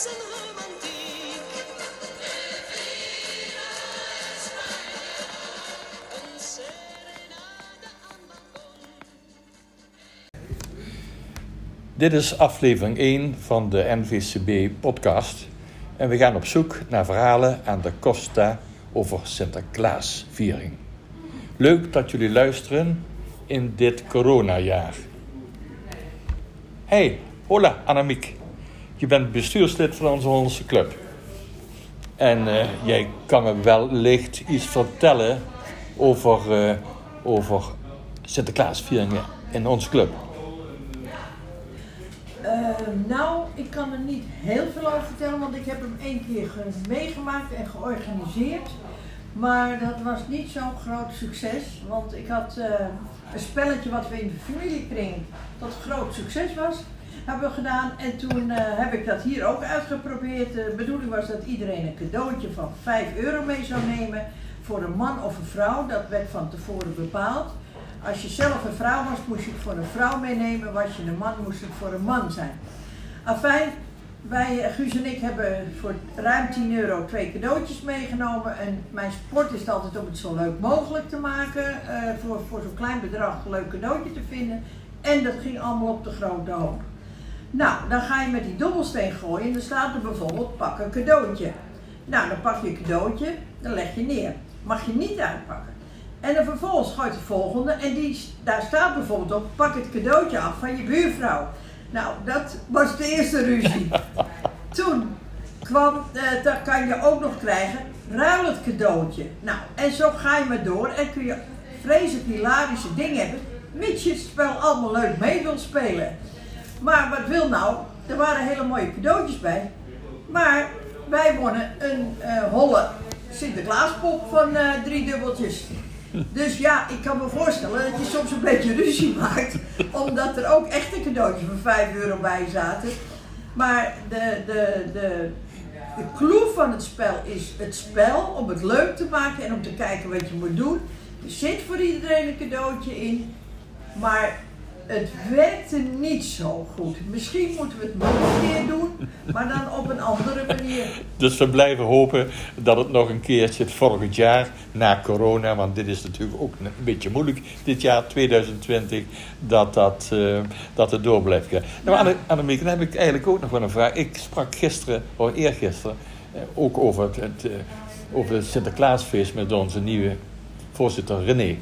Dit is aflevering 1 van de NVCB-podcast en we gaan op zoek naar verhalen aan de Costa over Sinterklaasviering. Leuk dat jullie luisteren in dit coronajaar. Hey, hola Annemiek. Je bent bestuurslid van onze Hollandse club. En jij kan me wellicht iets vertellen over Sinterklaasvieringen in onze club. Ik kan er niet heel veel over vertellen, want ik heb hem één keer meegemaakt en georganiseerd. Maar dat was niet zo'n groot succes, want ik had een spelletje wat we in de familiekring, dat groot succes was, hebben we gedaan. En toen heb ik dat hier ook uitgeprobeerd. De bedoeling was dat iedereen een cadeautje van €5 mee zou nemen voor een man of een vrouw. Dat werd van tevoren bepaald. Als je zelf een vrouw was, moest je het voor een vrouw meenemen. Was je een man, moest het voor een man zijn. Afijn, wij, Guus en ik, hebben voor ruim €10 twee cadeautjes meegenomen. En mijn sport is altijd om het zo leuk mogelijk te maken. Voor zo'n klein bedrag een leuk cadeautje te vinden. En dat ging allemaal op de grote hoop. Nou, dan ga je met die dobbelsteen gooien en dan staat er bijvoorbeeld pak een cadeautje. Nou, dan pak je een cadeautje, dan leg je neer. Mag je niet uitpakken. En dan vervolgens gooit de volgende en daar staat bijvoorbeeld op pak het cadeautje af van je buurvrouw. Nou, dat was de eerste ruzie. Toen kwam, dat kan je ook nog krijgen, ruil het cadeautje. Nou, en zo ga je maar door en kun je vreselijk hilarische dingen hebben, mits je het spel allemaal leuk mee wil spelen. Maar wat wil nou, er waren hele mooie cadeautjes bij, maar wij wonnen een holle Sinterklaaspop van 3 dubbeltjes. Dus ja, ik kan me voorstellen dat je soms een beetje ruzie maakt, omdat er ook echte cadeautjes van €5 bij zaten. Maar de clue van het spel is het spel om het leuk te maken en om te kijken wat je moet doen. Er zit voor iedereen een cadeautje in, maar het werkte niet zo goed. Misschien moeten we het nog een keer doen, maar dan op een andere manier. Dus we blijven hopen dat het nog een keer zit volgend jaar na corona. Want dit is natuurlijk ook een beetje moeilijk dit jaar 2020 dat het door blijft gaan. Nou ja. Annemiek, dan heb ik eigenlijk ook nog wel een vraag. Ik sprak eergisteren, ook over het Sinterklaasfeest met onze nieuwe voorzitter René.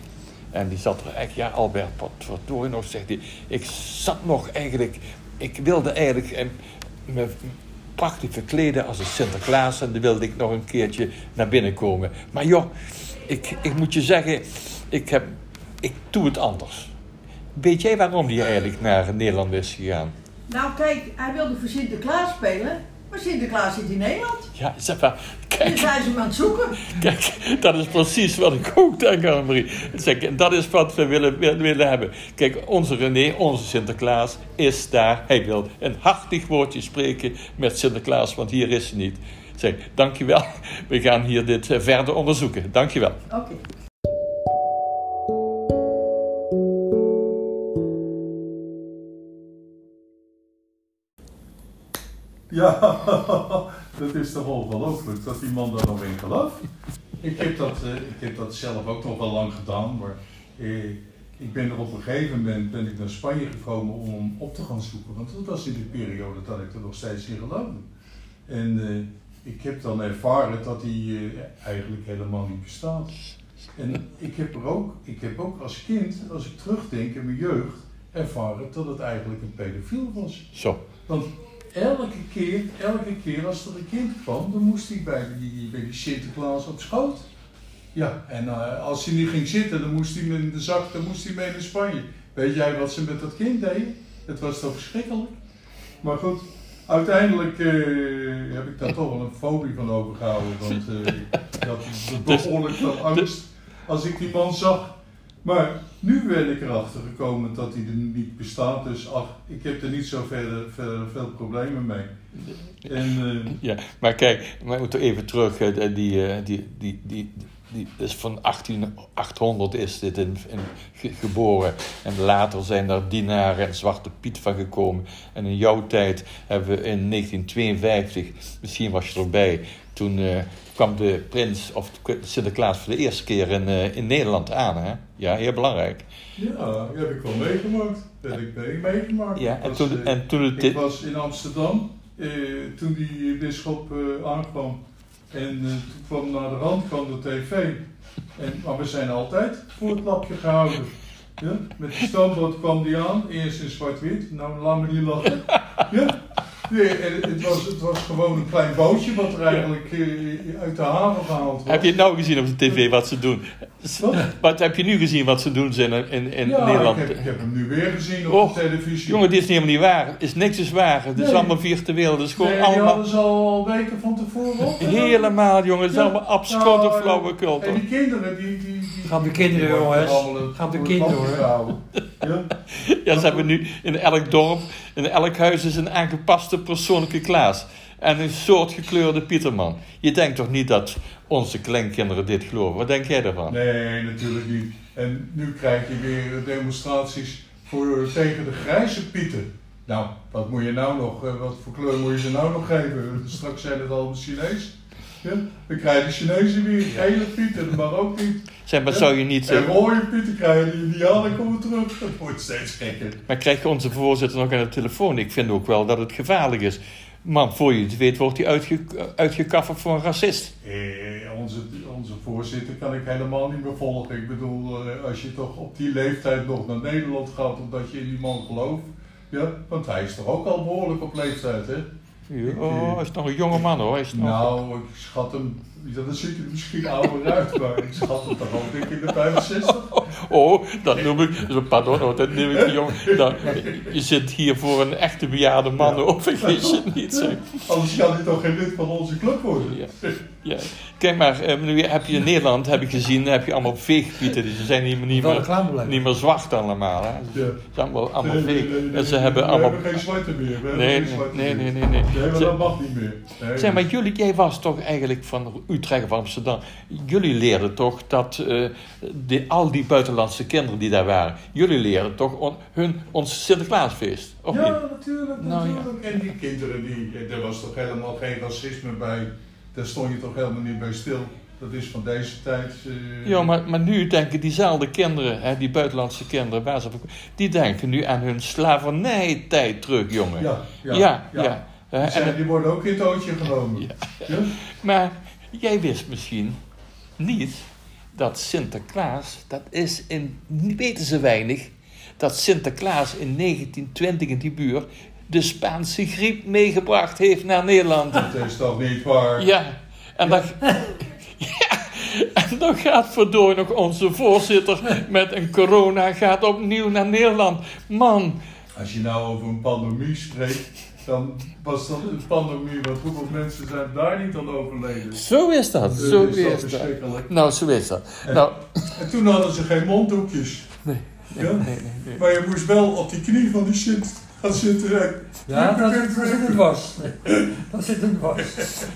En die zat er echt, ja, Albert Potorino zegt hij, ik wilde eigenlijk me prachtig verkleden als een Sinterklaas en dan wilde ik nog een keertje naar binnen komen. Maar joh, ik moet je zeggen, ik doe het anders. Weet jij waarom die eigenlijk naar Nederland is gegaan? Nou kijk, hij wilde voor Sinterklaas spelen, maar Sinterklaas zit in Nederland. Ja, zeg maar. Kijk, hier zijn ze hem aan het zoeken. Kijk, dat is precies wat ik ook denk aan Marie. Dat is wat we willen hebben. Kijk, onze René, onze Sinterklaas is daar. Hij wil een hartig woordje spreken met Sinterklaas, want hier is hij niet. Zeg, dankjewel. We gaan hier dit verder onderzoeken. Dankjewel. Oké. Ja, dat is toch ongelooflijk dat die man daar nog in gelooft. Ik heb dat zelf ook nog wel lang gedaan, maar ik ben er op een gegeven moment naar Spanje gekomen om op te gaan zoeken. Want dat was in de periode dat ik er nog steeds in geloofde. En ik heb dan ervaren dat die eigenlijk helemaal niet bestaat. En ik heb ook als kind, als ik terugdenk in mijn jeugd, ervaren dat het eigenlijk een pedofiel was. Zo. Want elke keer als er een kind kwam, dan moest hij bij die Sinterklaas op schoot. Ja, en als hij niet ging zitten, dan moest hij in de zak, dan moest hij mee naar Spanje. Weet jij wat ze met dat kind deden? Het was toch verschrikkelijk. Maar goed, uiteindelijk heb ik daar toch wel een fobie van overgehouden. Want dat is behoorlijk van angst als ik die man zag. Maar nu ben ik erachter gekomen dat hij er niet bestaat, dus ach, ik heb er niet zo veel problemen mee. En, ja, maar kijk, we moeten even terug, die die is van 1800 is dit geboren. En later zijn daar Dinaren en Zwarte Piet van gekomen. En in jouw tijd hebben we in 1952, misschien was je erbij, toen kwam de prins of Sinterklaas voor de eerste keer in Nederland aan. Hè? Ja, heel belangrijk. Ja, dat heb ik wel meegemaakt. Dat heb ik meegemaakt. Ja, ik was in Amsterdam toen die bisschop aankwam. En toen kwam naar de rand van de tv. Maar we zijn altijd voor het lapje gehouden. Ja? Met de standaard kwam die aan. Eerst in zwart-wit. Nou, laat me niet lachen. Ja? Nee, en het was gewoon een klein bootje wat er eigenlijk uit de haven gehaald was. Heb je het nou gezien op de tv wat ze doen? Wat heb je nu gezien wat ze doen zijn in Nederland? Ik heb hem nu weer gezien op de televisie. Jongen, dit is helemaal niet waar. Is niks is waar. Het is allemaal virtueel. Dus gewoon allemaal... die hadden ze al weken van tevoren op. Helemaal, jongen. Het is allemaal abscond of flauwekul. En die kinderen, gaan de kinderen, jongens. Gaan de kinderen, hoor. Ja, ze hebben nu in elk dorp, in elk huis is een aangepaste persoonlijke Klaas. En een soort gekleurde Pieterman. Je denkt toch niet dat onze kleinkinderen dit geloven? Wat denk jij daarvan? Nee, natuurlijk niet. En nu krijg je weer demonstraties tegen de grijze Pieten. Nou, wat moet je nou nog? Wat voor kleur moet je ze nou nog geven? Straks zijn het allemaal Chinees. Ja, we krijgen Chinezen weer, gele Pieten, maar ook niet. Zeg maar, zou je niet... En rode Pieten krijgen, die jaren komen terug. Dat wordt steeds gekker. Maar krijg je onze voorzitter nog aan de telefoon? Ik vind ook wel dat het gevaarlijk is. Man, voor je het weet wordt hij uitgekafferd voor een racist. Onze voorzitter kan ik helemaal niet meer volgen. Ik bedoel, als je toch op die leeftijd nog naar Nederland gaat, omdat je in die man gelooft. Ja, want hij is toch ook al behoorlijk op leeftijd, hè? Oh, hij is nog een jonge man, hoor. Ik schat hem... Dan zit hij misschien ouder uit, maar ik schat hem toch al dik in de 65. Oh, dat noem ik... Pardon, dat neem ik die jongen... Je zit hier voor een echte bejaarde man, of ik weet je niet. Zeg. Anders kan hij toch geen lid van onze club worden. Ja. Kijk maar, nu heb je in Nederland, heb ik gezien, heb je allemaal veegpieten. Dus ze zijn niet meer zwart allemaal. Hè. Ze zijn allemaal veeg. We hebben geen zwarte meer. Nee. Maar dat mag niet meer. Nee. Zeg maar, jij was toch eigenlijk van Utrecht of Amsterdam. Jullie leerden toch dat al die buitenlandse kinderen die daar waren, jullie leerden toch ons Sinterklaasfeest? Of ja, niet? Natuurlijk. Ja. En die kinderen, er was toch helemaal geen racisme bij. Daar stond je toch helemaal niet bij stil. Dat is van deze tijd... Ja, maar nu denken diezelfde kinderen, hè, die buitenlandse kinderen... die denken nu aan hun slavernijtijd terug, jongen. Ja. Die worden ook in het ootje genomen. Ja. Maar jij wist misschien niet dat Sinterklaas... weten ze weinig... dat Sinterklaas in 1920 in die buurt... de Spaanse griep meegebracht heeft naar Nederland. Dat is toch niet waar? En dan gaat verdorie nog onze voorzitter met een corona... gaat opnieuw naar Nederland. Man. Als je nou over een pandemie spreekt... dan was dat een pandemie... want hoeveel mensen zijn daar niet aan overleden? Zo is dat. Nou, zo is dat. En toen hadden ze geen monddoekjes. Nee. Maar je moest wel op die knie van die shit... Dat zit eruit. Ja, dat zit het was. Dat zit het was.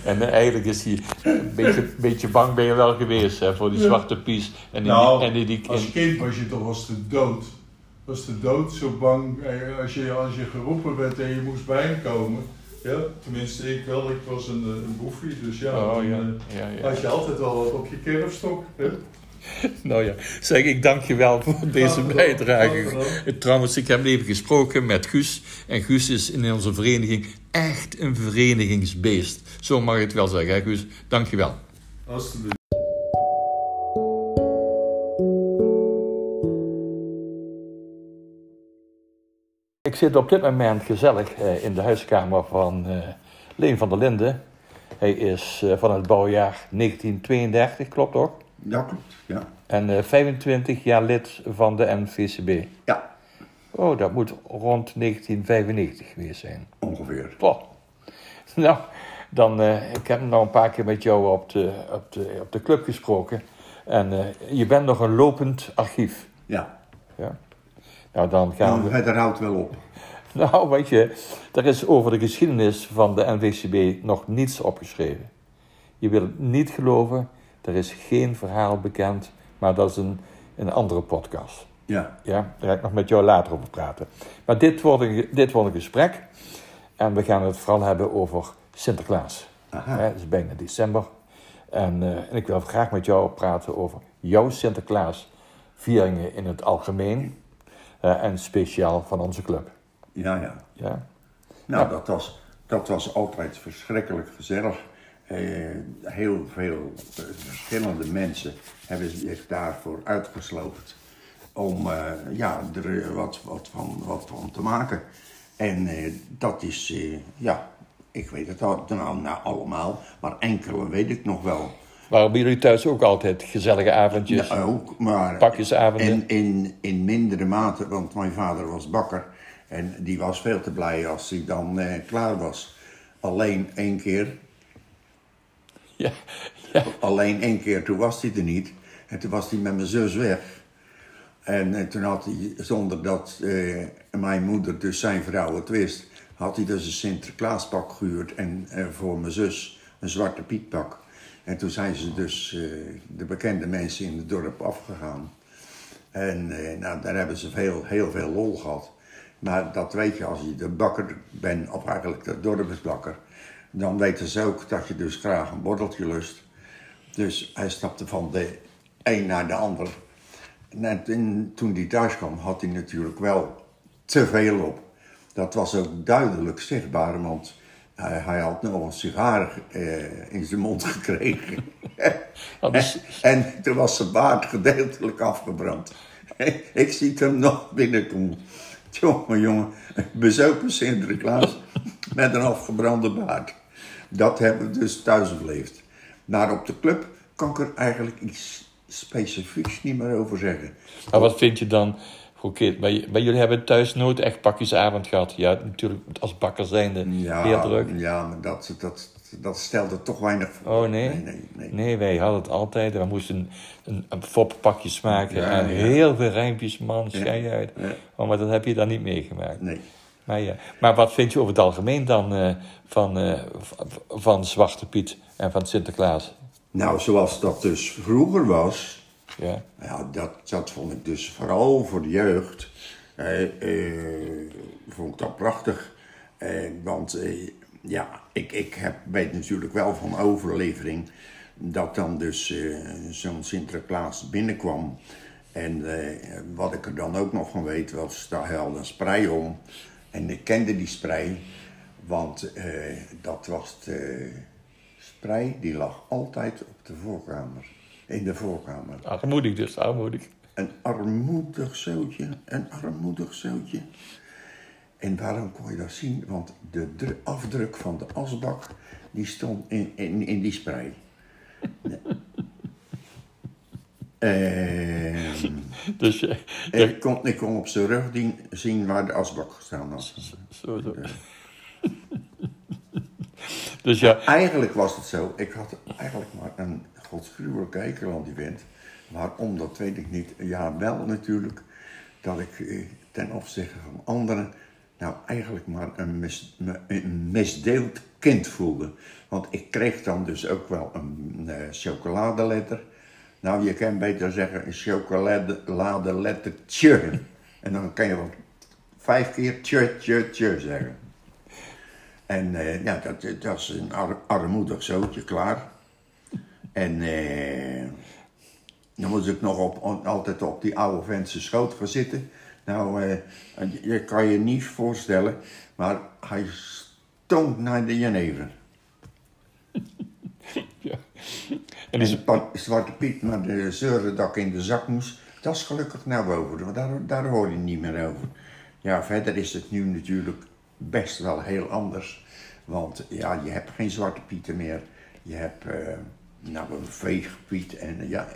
En eigenlijk is hij een beetje bang ben je wel geweest, hè, voor die Zwarte Pies. Als kind was je toch als de dood. Was de dood zo bang als je geroepen werd en je moest bij hem komen. Ja, tenminste ik wel. Ik was een boefie, dus had je altijd wel wat op je kerfstok. Hè? Nou ja, zeg ik dank je wel voor deze bijdrage. Trouwens, ik heb even gesproken met Guus. En Guus is in onze vereniging echt een verenigingsbeest. Zo mag je het wel zeggen, hè Guus? Dank je wel. Alsjeblieft. Ik zit op dit moment gezellig in de huiskamer van Leen van der Linden. Hij is van het bouwjaar 1932, klopt toch? Ja, klopt. Ja. En 25 jaar lid van de NVCB. Ja. Oh, dat moet rond 1995 geweest zijn. Ongeveer. Oh. Nou, dan, ik heb nou een paar keer met jou op de club gesproken. En je bent nog een lopend archief. Ja. Nou, dan gaan we... Dat houdt wel op. Nou, weet je, er is over de geschiedenis van de NVCB nog niets opgeschreven. Je wil het niet geloven... Er is geen verhaal bekend, maar dat is een andere podcast. Ja. Ja, daar ga ik nog met jou later over praten. Maar dit wordt een gesprek. En we gaan het vooral hebben over Sinterklaas. Aha. Het is bijna december. En ik wil graag met jou praten over jouw Sinterklaasvieringen in het algemeen. En speciaal van onze club. Ja. Nou, ja. Dat was altijd verschrikkelijk gezellig. Heel veel verschillende mensen hebben zich daarvoor uitgesloten om er wat van te maken. En dat is, ik weet het al, nou allemaal, maar enkele weet ik nog wel. Waarom jullie thuis ook altijd gezellige avondjes? Ja, ook, maar pakjesavonden? In mindere mate, want mijn vader was bakker. En die was veel te blij als hij dan klaar was. Alleen één keer. Ja. Alleen één keer, toen was hij er niet. En toen was hij met mijn zus weg. En toen had hij, zonder dat mijn moeder, dus zijn vrouw, het wist, had hij dus een Sinterklaaspak gehuurd en voor mijn zus een Zwarte Pietpak. En toen zijn ze dus de bekende mensen in het dorp afgegaan. En daar hebben ze heel veel lol gehad. Maar dat weet je, als je de bakker bent, of eigenlijk de dorpsbakker, dan weten ze ook dat je dus graag een bordeltje lust. Dus hij stapte van de een naar de ander. En toen hij thuis kwam, had hij natuurlijk wel te veel op. Dat was ook duidelijk zichtbaar, want hij had nog een sigaar in zijn mond gekregen. En toen was zijn baard gedeeltelijk afgebrand. Ik zie hem nog binnenkomen. Jongen, bezopen Sinterklaas met een afgebrande baard. Dat hebben we dus thuis beleefd. Maar op de club kan ik er eigenlijk iets specifieks niet meer over zeggen. Maar wat vind je dan? Oké, maar jullie hebben thuis nooit echt pakjesavond gehad. Ja, natuurlijk als bakker zijnde heel druk. Ja, maar dat stelde toch weinig voor. Oh nee? Nee, wij hadden het altijd. We moesten een fop pakjes maken en heel veel rijmpjes, man, schijn uit. Ja. Oh, maar dat heb je dan niet meegemaakt. Nee. Maar wat vind je over het algemeen dan van Zwarte Piet en van Sinterklaas? Nou, zoals dat dus vroeger was. Ja. Ja, dat vond ik dus vooral voor de jeugd. Vond ik dat prachtig. Ik weet natuurlijk wel van overlevering dat dan dus zo'n Sinterklaas binnenkwam. En wat ik er dan ook nog van weet was, daar haalde een sprei om. En ik kende die sprei, want dat was de sprei die lag altijd op de voorkamer. In de voorkamer. Armoedig dus, armoedig. Een armoedig zootje. En waarom kon je dat zien? Want de afdruk van de asbak, die stond in die sprei. Nee. Dus ik kon op zijn rug zien waar de asbak gestaan had. Zo. Dus ja. Eigenlijk was het zo, ik had eigenlijk maar een godsgruwelijke hekel aan die wind. Waarom, dat weet ik niet. Ja, wel natuurlijk, dat ik ten opzichte van anderen nou eigenlijk maar een misdeeld kind voelde. Want ik kreeg dan dus ook wel een chocoladeletter. Nou, je kan beter zeggen een chocoladelettertje. En dan kan je wel 5 keer tje zeggen. En dat is een armoedig zootje, klaar. En dan moest ik nog altijd op die oude ventse schoot gaan zitten. Nou, je kan je niet voorstellen, maar hij stonk naar de jenever. Ja. En Zwarte Piet naar de zeuren dat ik in de zak moest, dat is gelukkig naar boven, want daar hoor je niet meer over. Ja, verder is het nu natuurlijk best wel heel anders. Want ja, je hebt geen Zwarte Pieten meer. Je hebt een veegpiet. En ja,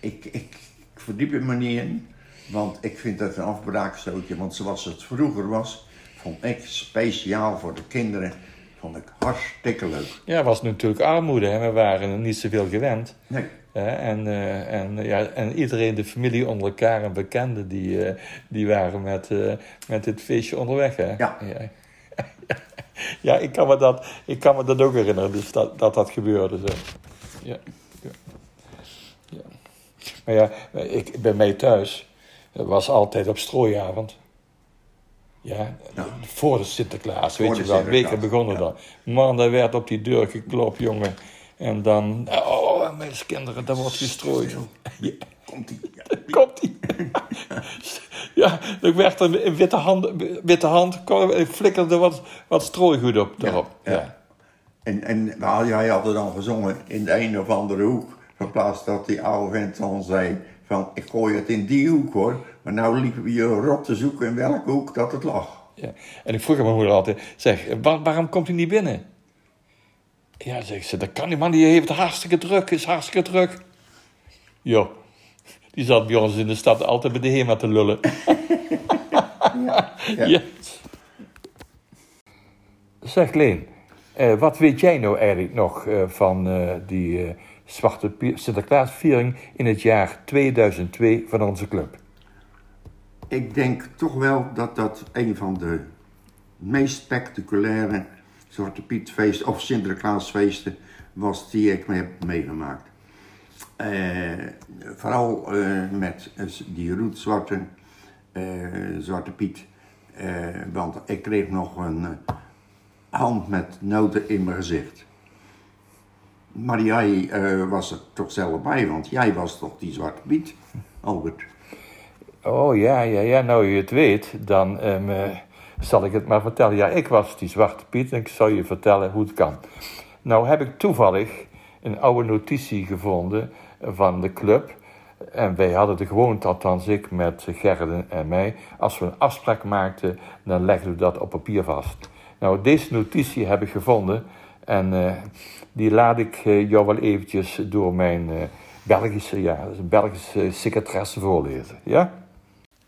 ik verdiep er me niet in. Want ik vind dat een afbraakstootje. Want zoals het vroeger was, vond ik speciaal voor de kinderen, vond ik hartstikke leuk. Ja, het was natuurlijk armoede. Hè? We waren er niet zoveel gewend. Nee. En iedereen, de familie onder elkaar en bekenden, die waren met dit feestje onderweg. Hè? Ja. Ja, ik kan me dat ook herinneren, dus dat gebeurde zo. Ja. Maar ja, ik ben mee thuis. Dat was altijd op strooiavond. Ja, ja. Voor de Sinterklaas, voor weet de je wel. Weken begonnen ja. Dan. Man, daar werd op die deur geklopt, jongen. En dan, oh, mijn kinderen, daar wordt gestrooid. Ja. Komt-ie. Ja. Komt-ie. Ja, dan werd er een witte hand flikkerde wat strooigoed op. Daarop. Ja. Ja. En jij had er dan gezongen in de een of andere hoek. In plaats dat die oude vent dan zei van, ik gooi het in die hoek hoor. Maar nou liepen we je rot te zoeken in welke hoek dat het lag. Ja. En ik vroeg aan mijn moeder altijd, zeg, waarom komt hij niet binnen? Ja, zegt ze, dat kan niet man, die heeft hartstikke druk, is hartstikke druk. Jo, die zat bij ons in de stad altijd bij de HEMA te lullen. Ja. Ja. Yes. Zeg Leen, wat weet jij nou eigenlijk nog van die... Zwarte Sinterklaasviering in het jaar 2002 van onze club. Ik denk toch wel dat dat een van de meest spectaculaire Zwarte Pietfeesten of Sinterklaasfeesten was die ik heb meegemaakt. Vooral met die roet Zwarte Piet. Want ik kreeg nog een hand met noten in mijn gezicht. Maar jij was er toch zelf bij, want jij was toch die Zwarte Piet, Albert? Oh ja, nou je het weet, dan zal ik het maar vertellen. Ja, ik was die Zwarte Piet en ik zal je vertellen hoe het kan. Nou heb ik toevallig een oude notitie gevonden van de club. En wij hadden de gewoonte, althans ik met Gerrit en mij, als we een afspraak maakten, dan legden we dat op papier vast. Nou, deze notitie heb ik gevonden en... Die laat ik jou wel eventjes door mijn Belgische secretaresse voorlezen, ja?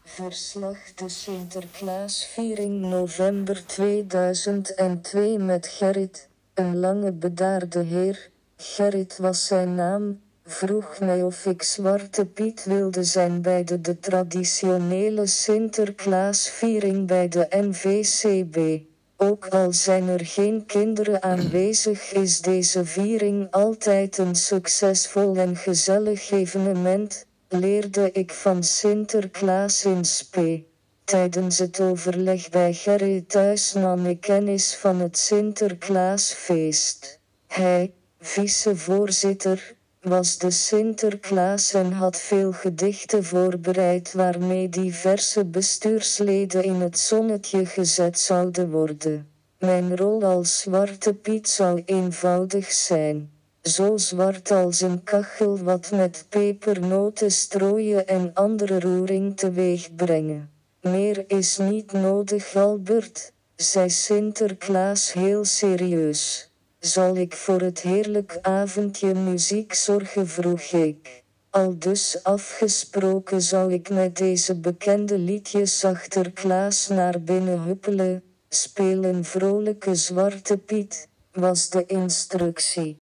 Verslag de Sinterklaasviering november 2002 met Gerrit, een lange bedaarde heer. Gerrit was zijn naam, vroeg mij of ik Zwarte Piet wilde zijn bij de traditionele Sinterklaasviering bij de NVCB. Ook al zijn er geen kinderen aanwezig, is deze viering altijd een succesvol en gezellig evenement, leerde ik van Sinterklaas in Spee. Tijdens het overleg bij Gerrit thuis nam ik kennis van het Sinterklaasfeest. Hij, vicevoorzitter, was de Sinterklaas en had veel gedichten voorbereid waarmee diverse bestuursleden in het zonnetje gezet zouden worden. Mijn rol als Zwarte Piet zou eenvoudig zijn. Zo zwart als een kachel wat met pepernoten strooien en andere roering teweeg brengen. Meer is niet nodig Albert, zei Sinterklaas heel serieus. Zal ik voor het heerlijk avondje muziek zorgen, vroeg ik. Aldus afgesproken zou ik met deze bekende liedjes achter Klaas naar binnen huppelen. Speel een vrolijke Zwarte Piet, was de instructie.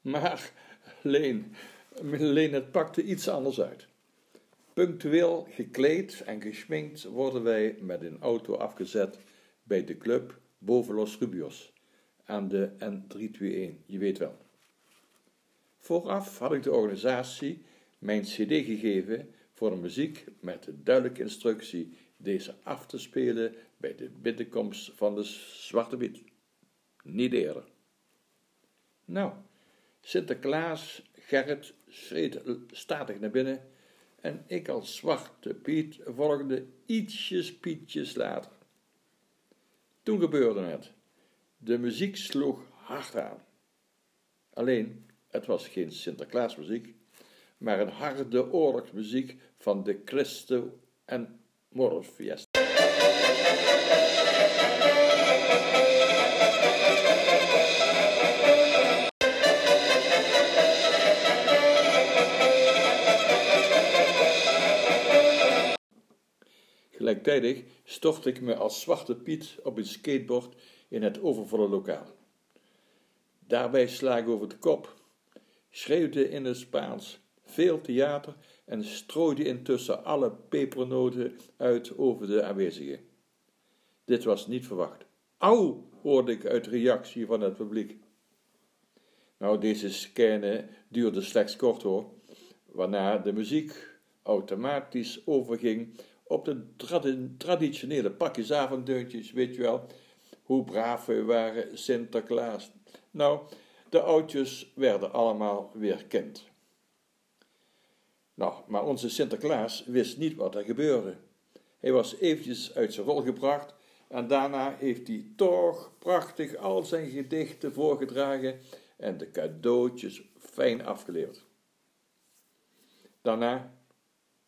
Maar, Leen, het pakte iets anders uit. Punctueel gekleed en geschminkt worden wij met een auto afgezet bij de club boven Los Rubios. Aan de N321, je weet wel. Vooraf had ik de organisatie mijn cd gegeven voor de muziek met de duidelijke instructie deze af te spelen bij de binnenkomst van de Zwarte Piet. Niet eerder. Nou, Sinterklaas, Gerrit schreed statig naar binnen en ik als Zwarte Piet volgde ietsjes pietjes later. Toen gebeurde het. De muziek sloeg hard aan. Alleen, het was geen Sinterklaasmuziek, maar een harde oorlogsmuziek van de Christen en Morpheus. Gelijktijdig stortte ik me als Zwarte Piet op een skateboard in het overvolle lokaal. Daarbij sla ik over de kop, schreeuwde in het Spaans, veel theater en strooide intussen alle pepernoten uit over de aanwezigen. Dit was niet verwacht. Auw, hoorde ik uit de reactie van het publiek. Nou, deze scène duurde slechts kort hoor, waarna de muziek automatisch overging op de traditionele pakjesavonddeuntjes, weet je wel, hoe braaf we waren, Sinterklaas. Nou, de oudjes werden allemaal weerkend. Nou, maar onze Sinterklaas wist niet wat er gebeurde. Hij was eventjes uit zijn rol gebracht en daarna heeft hij toch prachtig al zijn gedichten voorgedragen en de cadeautjes fijn afgeleverd. Daarna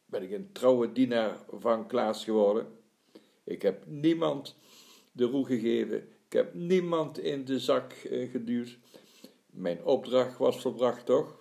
ben ik een trouwe dienaar van Klaas geworden. Ik heb niemand de roe gegeven. Ik heb niemand in de zak geduwd. Mijn opdracht was volbracht, toch?